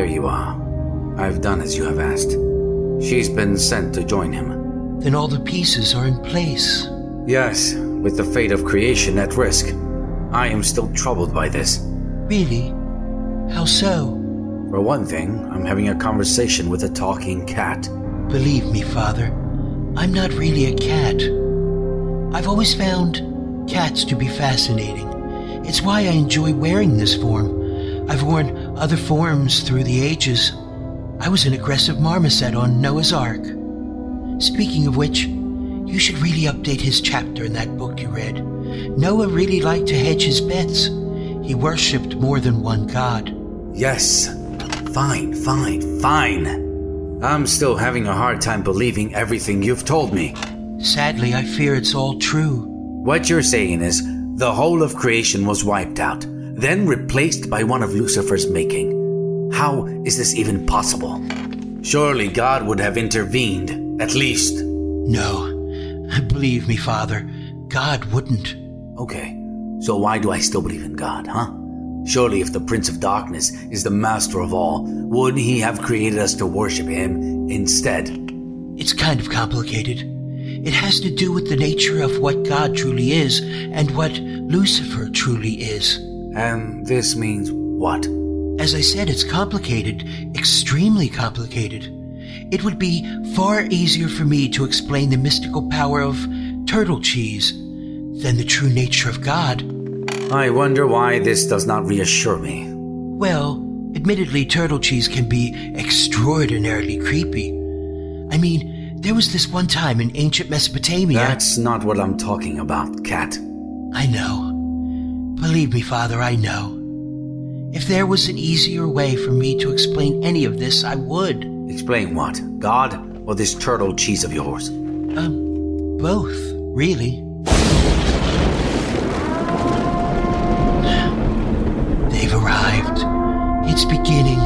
There you are. I've done as you have asked. She's been sent to join him. Then all the pieces are in place. Yes, with the fate of creation at risk. I am still troubled by this. Really? How so? For one thing, I'm having a conversation with a talking cat. Believe me, Father, I'm not really a cat. I've always found cats to be fascinating. It's why I enjoy wearing this form. I've worn other forms through the ages. I was an aggressive marmoset on Noah's Ark. Speaking of which, you should really update his chapter in that book you read. Noah really liked to hedge his bets. He worshipped more than one god. Yes. Fine. I'm still having a hard time believing everything you've told me. Sadly, I fear it's all true. What you're saying is, the whole of creation was wiped out, then replaced by one of Lucifer's making. How is this even possible? Surely God would have intervened, at least. No. Believe me, Father, God wouldn't. Okay, so why do I still believe in God, huh? Surely if the Prince of Darkness is the master of all, would he have created us to worship him instead? It's kind of complicated. It has to do with the nature of what God truly is and what Lucifer truly is. And this means what? As I said, it's complicated, extremely complicated. It would be far easier for me to explain the mystical power of turtle cheese than the true nature of God. I wonder why this does not reassure me. Well, admittedly, turtle cheese can be extraordinarily creepy. I mean, there was this one time in ancient Mesopotamia... That's not what I'm talking about, Cat. I know. Believe me, Father, I know. If there was an easier way for me to explain any of this, I would. Explain what? God or this turtle cheese of yours? Both, really. They've arrived. It's beginning.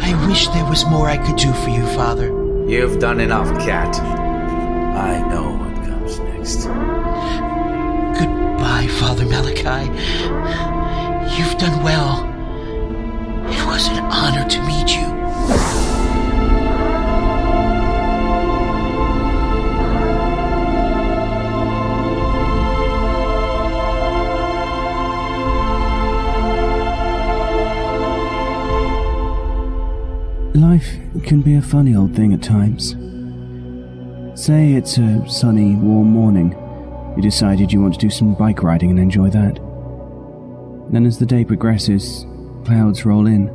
I wish there was more I could do for you, Father. You've done enough, Cat. I know what comes next. Goodbye, Father Malachi. You've done well. It was an honor to meet you. Life can be a funny old thing at times. Say it's a sunny, warm morning. You decided you want to do some bike riding and enjoy that. Then as the day progresses, clouds roll in.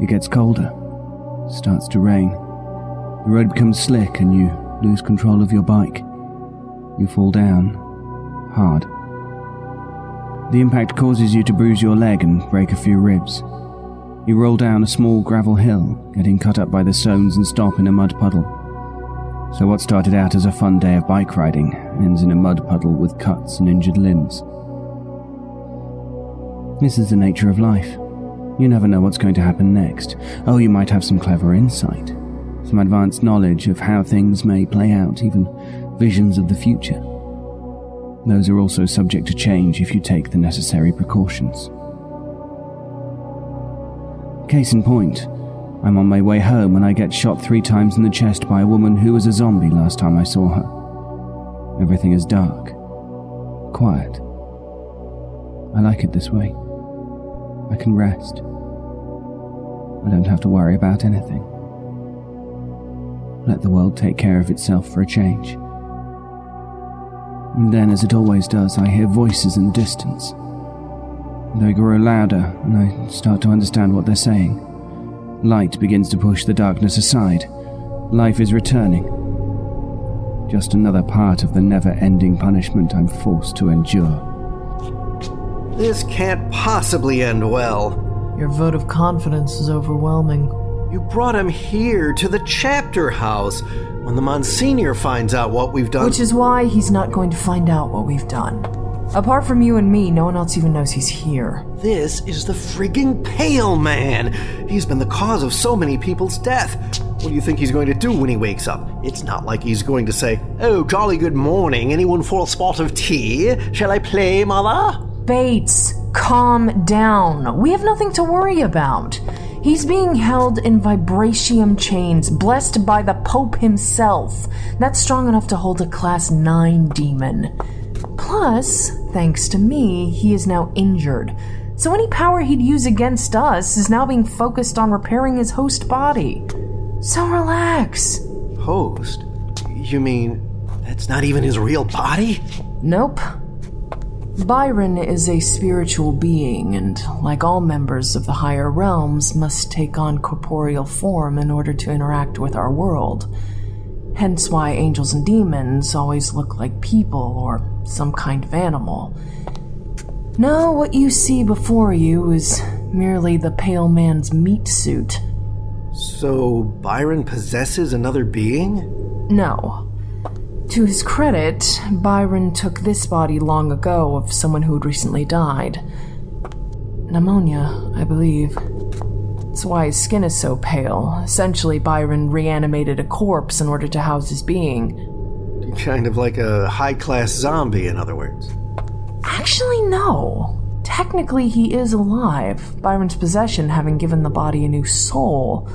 It gets colder. Starts to rain. The road becomes slick and you lose control of your bike. You fall down. Hard. The impact causes you to bruise your leg and break a few ribs. You roll down a small gravel hill, getting cut up by the stones and stop in a mud puddle. So what started out as a fun day of bike riding ends in a mud puddle with cuts and injured limbs. This is the nature of life. You never know what's going to happen next. Oh, you might have some clever insight, some advanced knowledge of how things may play out, even visions of the future. Those are also subject to change if you take the necessary precautions. Case in point, I'm on my way home when I get shot 3 times in the chest by a woman who was a zombie last time I saw her. Everything is dark, quiet. I like it this way. I can rest. I don't have to worry about anything. Let the world take care of itself for a change. And then, as it always does, I hear voices in the distance. They grow louder, and I start to understand what they're saying. Light begins to push the darkness aside. Life is returning. Just another part of the never-ending punishment I'm forced to endure. This can't possibly end well. Your vote of confidence is overwhelming. You brought him here, to the chapter house, when the Monsignor finds out what we've done. Which is why he's not going to find out what we've done. Apart from you and me, no one else even knows he's here. This is the frigging Pale Man! He's been the cause of so many people's death. What do you think he's going to do when he wakes up? It's not like he's going to say, "Oh, jolly good morning, anyone for a spot of tea? Shall I play, Mother?" Bates, calm down. We have nothing to worry about. He's being held in vibratium chains, blessed by the Pope himself. That's strong enough to hold a Class 9 demon. Plus, thanks to me, he is now injured. So any power he'd use against us is now being focused on repairing his host body. So relax. Host? You mean, that's not even his real body? Nope. Byron is a spiritual being, and like all members of the higher realms, must take on corporeal form in order to interact with our world. Hence why angels and demons always look like people or some kind of animal. No, what you see before you is merely the pale man's meat suit. So Byron possesses another being? No. To his credit, Byron took this body long ago of someone who had recently died. Pneumonia, I believe. That's why his skin is so pale. Essentially, Byron reanimated a corpse in order to house his being. Kind of like a high-class zombie, in other words. Actually, no. Technically, he is alive, Byron's possession having given the body a new soul.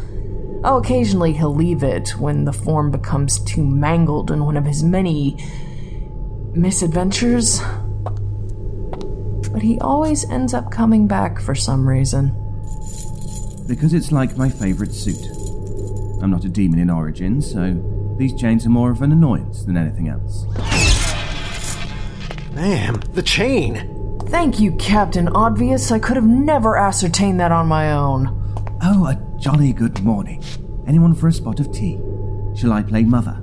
Oh, occasionally he'll leave it when the form becomes too mangled in one of his many misadventures. But he always ends up coming back for some reason. Because it's like my favorite suit. I'm not a demon in origin, so these chains are more of an annoyance than anything else. Man, the chain! Thank you, Captain Obvious. I could have never ascertained that on my own. Oh, I... Jolly good morning. Anyone for a spot of tea? Shall I play mother?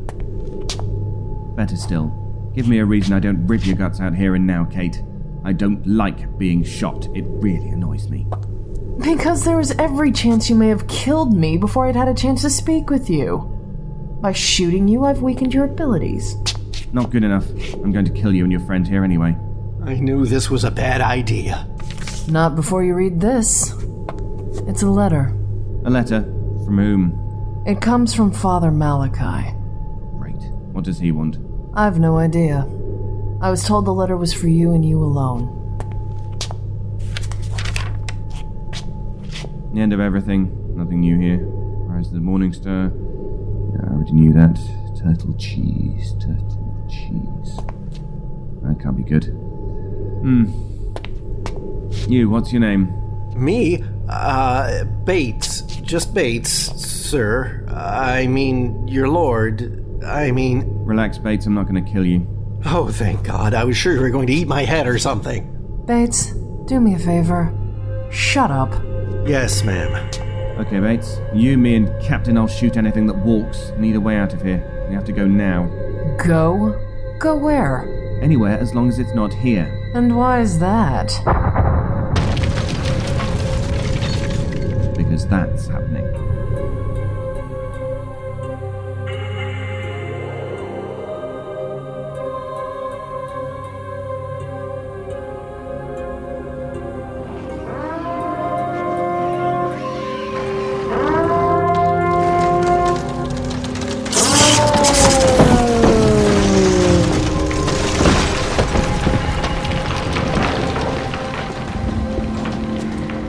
Better still, give me a reason I don't rip your guts out here and now, Kate. I don't like being shot. It really annoys me. Because there was every chance you may have killed me before I'd had a chance to speak with you. By shooting you, I've weakened your abilities. Not good enough. I'm going to kill you and your friend here anyway. I knew this was a bad idea. Not before you read this. It's a letter. A letter? From whom? It comes from Father Malachi. Right. What does he want? I've no idea. I was told the letter was for you and you alone. The end of everything. Nothing new here. Rise of the Morning Star. I already knew that. Turtle cheese. That can't be good. You, what's your name? Me? Bates. Just Bates, sir. I mean, your lord. I mean... Relax, Bates. I'm not going to kill you. Oh, thank God. I was sure you were going to eat my head or something. Bates, do me a favor. Shut up. Yes, ma'am. Okay, Bates. You, me, and Captain, I'll shoot anything that walks. Need a way out of here. We have to go now. Go? Go where? Anywhere, as long as it's not here. And why is that? Because that's happening.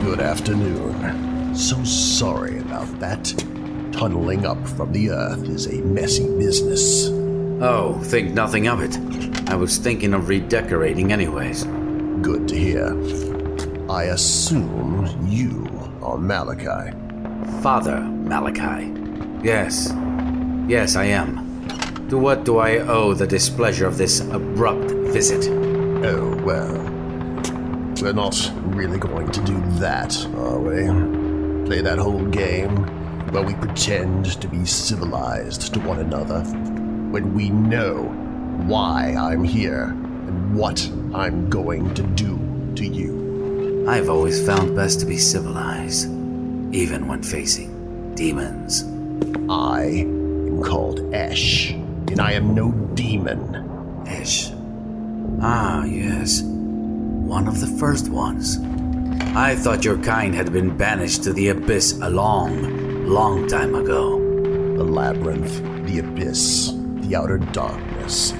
Good afternoon. So sorry about that. Tunneling up from the earth is a messy business. Oh, think nothing of it. I was thinking of redecorating anyways. Good to hear. I assume you are Malachi. Father Malachi. Yes, I am. To what do I owe the displeasure of this abrupt visit? Oh, well, we're not really going to do that, are we? Play that whole game where we pretend to be civilized to one another when we know why I'm here and what I'm going to do to you. I've always found best to be civilized, even when facing demons. I am called Esh, and I am no demon. Esh. Ah, yes. One of the first ones. I thought your kind had been banished to the abyss a long time ago. The labyrinth, the abyss, the outer darkness,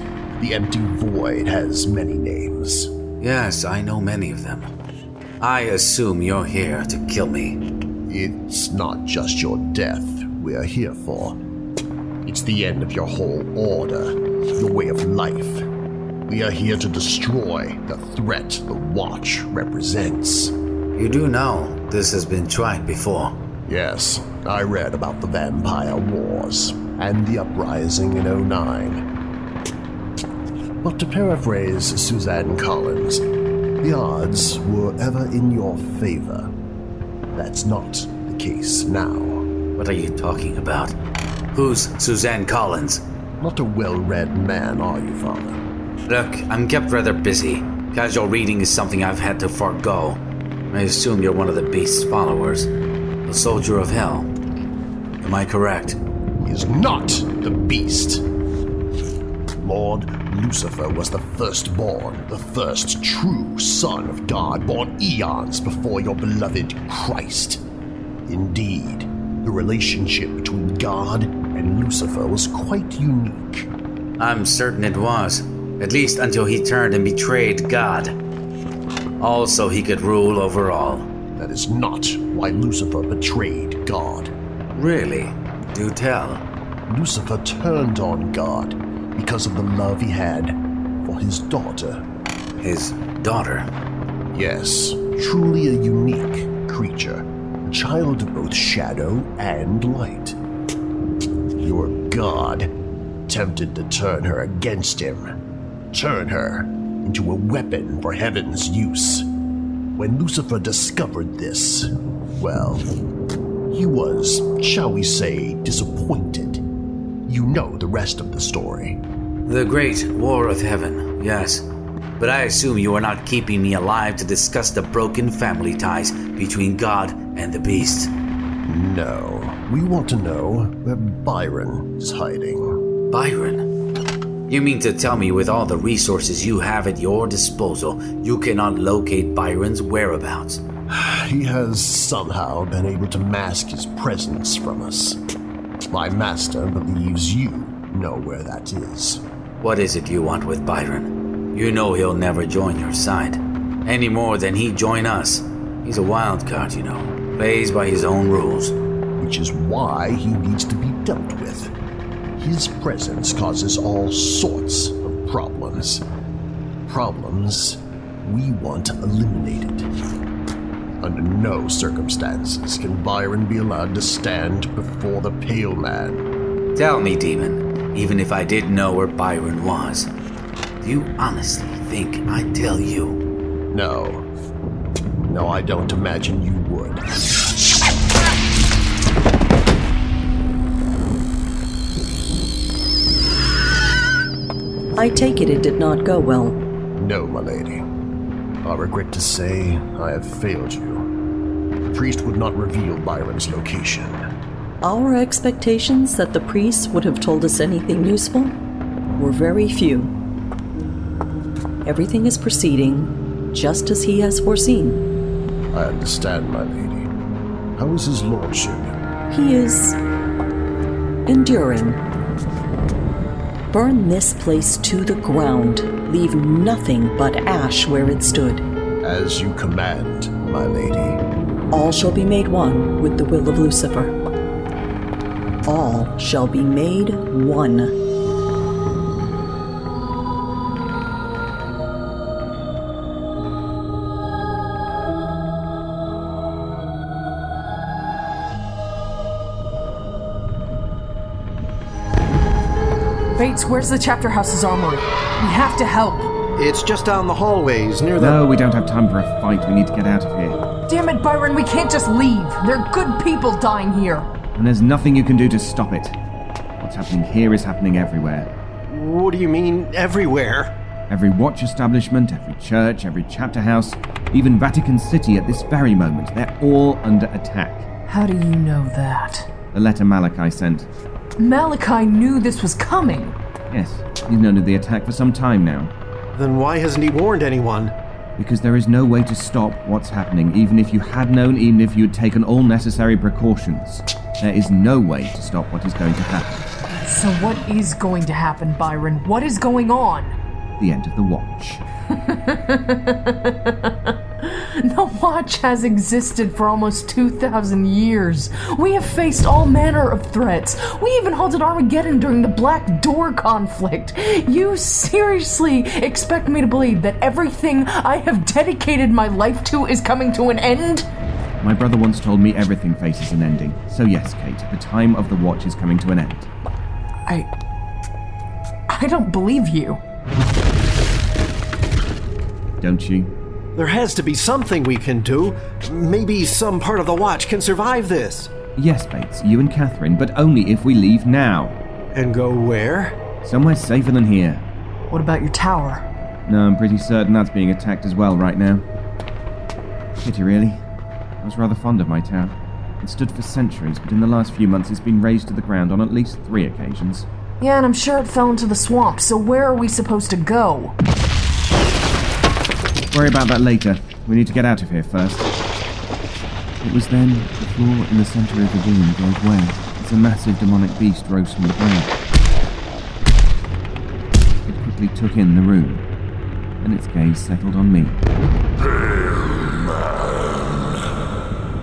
the empty void has many names. Yes, I know many of them. I assume you're here to kill me. It's not just your death we're here for. It's the end of your whole order, your way of life. We are here to destroy the threat the Watch represents. You do know this has been tried before. Yes, I read about the Vampire Wars and the uprising in 2009. But to paraphrase Suzanne Collins, the odds were ever in your favor. That's not the case now. What are you talking about? Who's Suzanne Collins? Not a well-read man, are you, Father? Look, I'm kept rather busy. Casual reading is something I've had to forego. I assume you're one of the beast's followers. A soldier of hell. Am I correct? He is not the beast. Lord Lucifer was the firstborn, the first true son of God, born eons before your beloved Christ. Indeed, the relationship between God and Lucifer was quite unique. I'm certain it was. At least until he turned and betrayed God. Also, he could rule over all. That is not why Lucifer betrayed God. Really? Do tell. Lucifer turned on God because of the love he had for his daughter. His daughter? Yes, truly a unique creature. A child of both shadow and light. Your God attempted to turn her against him. Turn her into a weapon for heaven's use. When Lucifer discovered this, well, he was, shall we say, disappointed. You know the rest of the story. The Great War of Heaven, yes. But I assume you are not keeping me alive to discuss the broken family ties between God and the Beast. No, we want to know where Byron is hiding. Byron? You mean to tell me with all the resources you have at your disposal, you cannot locate Byron's whereabouts? He has somehow been able to mask his presence from us. My master believes you know where that is. What is it you want with Byron? You know he'll never join your side, any more than he'd join us. He's a wild card, you know, plays by his own rules. Which is why he needs to be dealt with. His presence causes all sorts of problems. Problems we want eliminated. Under no circumstances can Byron be allowed to stand before the Pale Man. Tell me, Demon, even if I did know where Byron was, do you honestly think I'd tell you? No. No, I don't imagine you would. I take it did not go well. No, my lady. I regret to say I have failed you. The priest would not reveal Byron's location. Our expectations that the priest would have told us anything useful were very few. Everything is proceeding just as he has foreseen. I understand, my lady. How is his lordship? He is enduring. Burn this place to the ground. Leave nothing but ash where it stood. As you command, my lady. All shall be made one with the will of Lucifer. All shall be made one. Bates, where's the chapter house's armory? We have to help. It's just down the hallways, near the... No, we don't have time for a fight. We need to get out of here. Damn it, Byron, we can't just leave. There are good people dying here. And there's nothing you can do to stop it. What's happening here is happening everywhere. What do you mean, everywhere? Every watch establishment, every church, every chapter house, even Vatican City at this very moment. They're all under attack. How do you know that? The letter Malachi sent. Malachi knew this was coming. Yes, he's known of the attack for some time now. Then why hasn't he warned anyone? Because there is no way to stop what's happening, even if you had known, even if you'd taken all necessary precautions. There is no way to stop what is going to happen. So what is going to happen, Byron? What is going on? The end of the watch. No Watch has existed for almost 2,000 years. We have faced all manner of threats. We even halted Armageddon during the Black Door conflict. You seriously expect me to believe that everything I have dedicated my life to is coming to an end? My brother once told me everything faces an ending. So yes, Kate, the time of the Watch is coming to an end. I don't believe you. Don't you? There has to be something we can do. Maybe some part of the Watch can survive this. Yes, Bates, you and Catherine, but only if we leave now. And go where? Somewhere safer than here. What about your tower? No, I'm pretty certain that's being attacked as well right now. Pity, really. I was rather fond of my tower. It stood for centuries, but in the last few months it's been razed to the ground on at least 3 occasions. Yeah, and I'm sure it fell into the swamp, so where are we supposed to go? Worry about that later. We need to get out of here first. It was then the floor in the center of the room gave way as a massive demonic beast rose from the ground. It quickly took in the room, and its gaze settled on me. Pale man,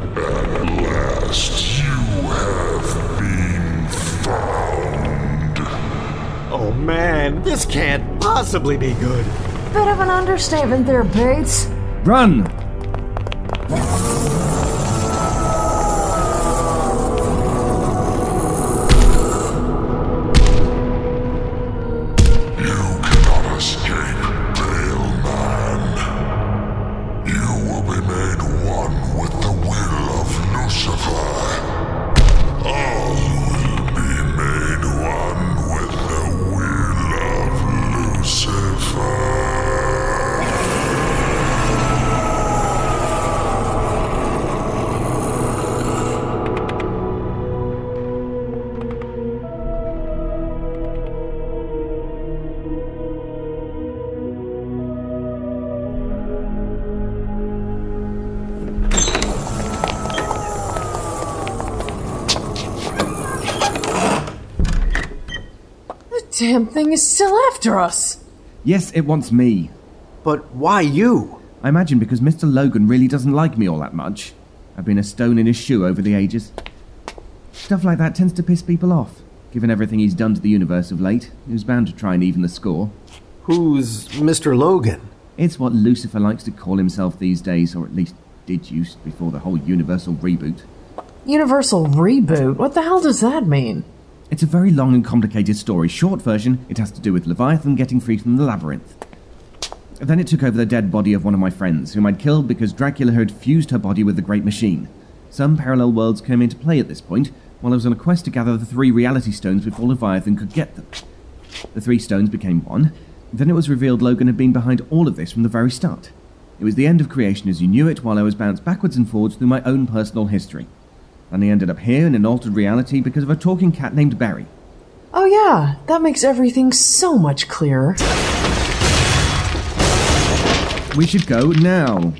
at last you have been found. Oh man, this can't possibly be good. Bit of an understatement there, Bates. Run! Damn thing is still after us. Yes, it wants me. But why you? I imagine because Mr. Logan really doesn't like me all that much. I've been a stone in his shoe over the ages. Stuff like that tends to piss people off. Given everything he's done to the universe of late, he was bound to try and even the score. Who's Mr. Logan? It's what Lucifer likes to call himself these days, or at least did used before the whole Universal reboot. Universal reboot? What the hell does that mean? It's a very long and complicated story. Short version, it has to do with Leviathan getting free from the labyrinth. Then it took over the dead body of one of my friends, whom I'd killed because Dracula had fused her body with the Great Machine. Some parallel worlds came into play at this point, while I was on a quest to gather the 3 reality stones before Leviathan could get them. The 3 stones became one. Then it was revealed Logan had been behind all of this from the very start. It was the end of creation as you knew it, while I was bounced backwards and forwards through my own personal history. And he ended up here in an altered reality because of a talking cat named Barry. Oh yeah, that makes everything so much clearer. We should go now.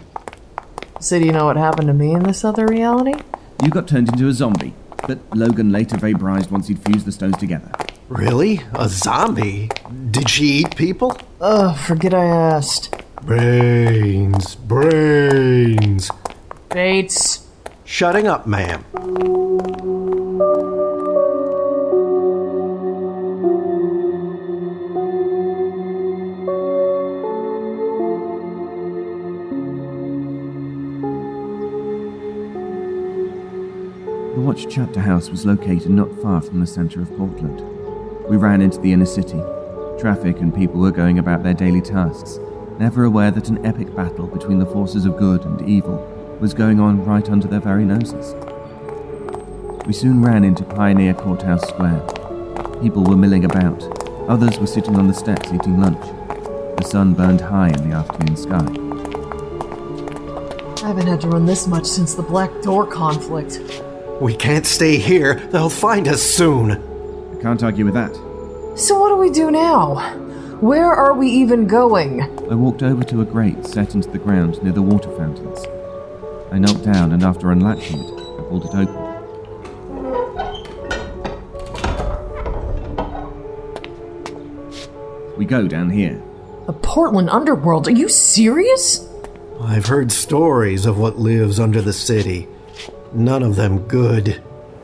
So do you know what happened to me in this other reality? You got turned into a zombie, but Logan later vaporized once he'd fused the stones together. Really? A zombie? Did she eat people? Ugh, forget I asked. Brains. Bates. Shutting up, ma'am. The Watch Chapter House was located not far from the centre of Portland. We ran into the inner city. Traffic and people were going about their daily tasks, never aware that an epic battle between the forces of good and evil was going on right under their very noses. We soon ran into Pioneer Courthouse Square. People were milling about. Others were sitting on the steps eating lunch. The sun burned high in the afternoon sky. I haven't had to run this much since the Black Door conflict. We can't stay here. They'll find us soon. I can't argue with that. So what do we do now? Where are we even going? I walked over to a grate set into the ground near the water fountains. I knelt down, and after unlatching it, I pulled it open. We go down here. The Portland Underworld? Are you serious? I've heard stories of what lives under the city. None of them good.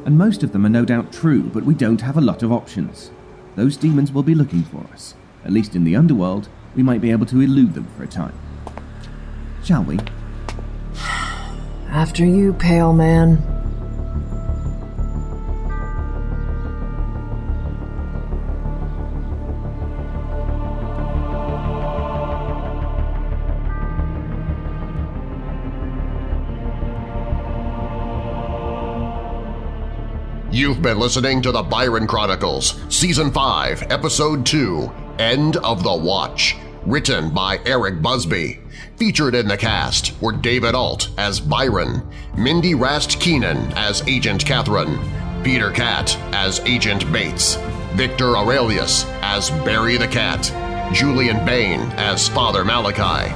And most of them are no doubt true, but we don't have a lot of options. Those demons will be looking for us. At least in the underworld, we might be able to elude them for a time. Shall we? After you, pale man. You've been listening to The Byron Chronicles, Season 5, Episode 2, End of the Watch, written by Eric Busby. Featured in the cast were David Ault as Byron, Mindy Rast Keenan as Agent Catherine, Peter Catt as Agent Bates, Victor Aurelius as Barry the Cat, Julian Bain as Father Malachi,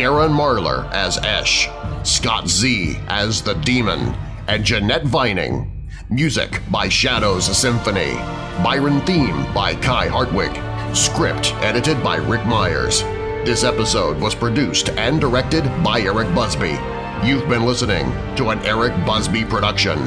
Darren Marlar as Esh, Scott Z as the Demon, and Jeanette Vining. Music by Shadows Symphony. Byron theme by Kai Hartwig. Script edited by Rick Myers. This episode was produced and directed by Eric Busby. You've been listening to an Eric Busby production.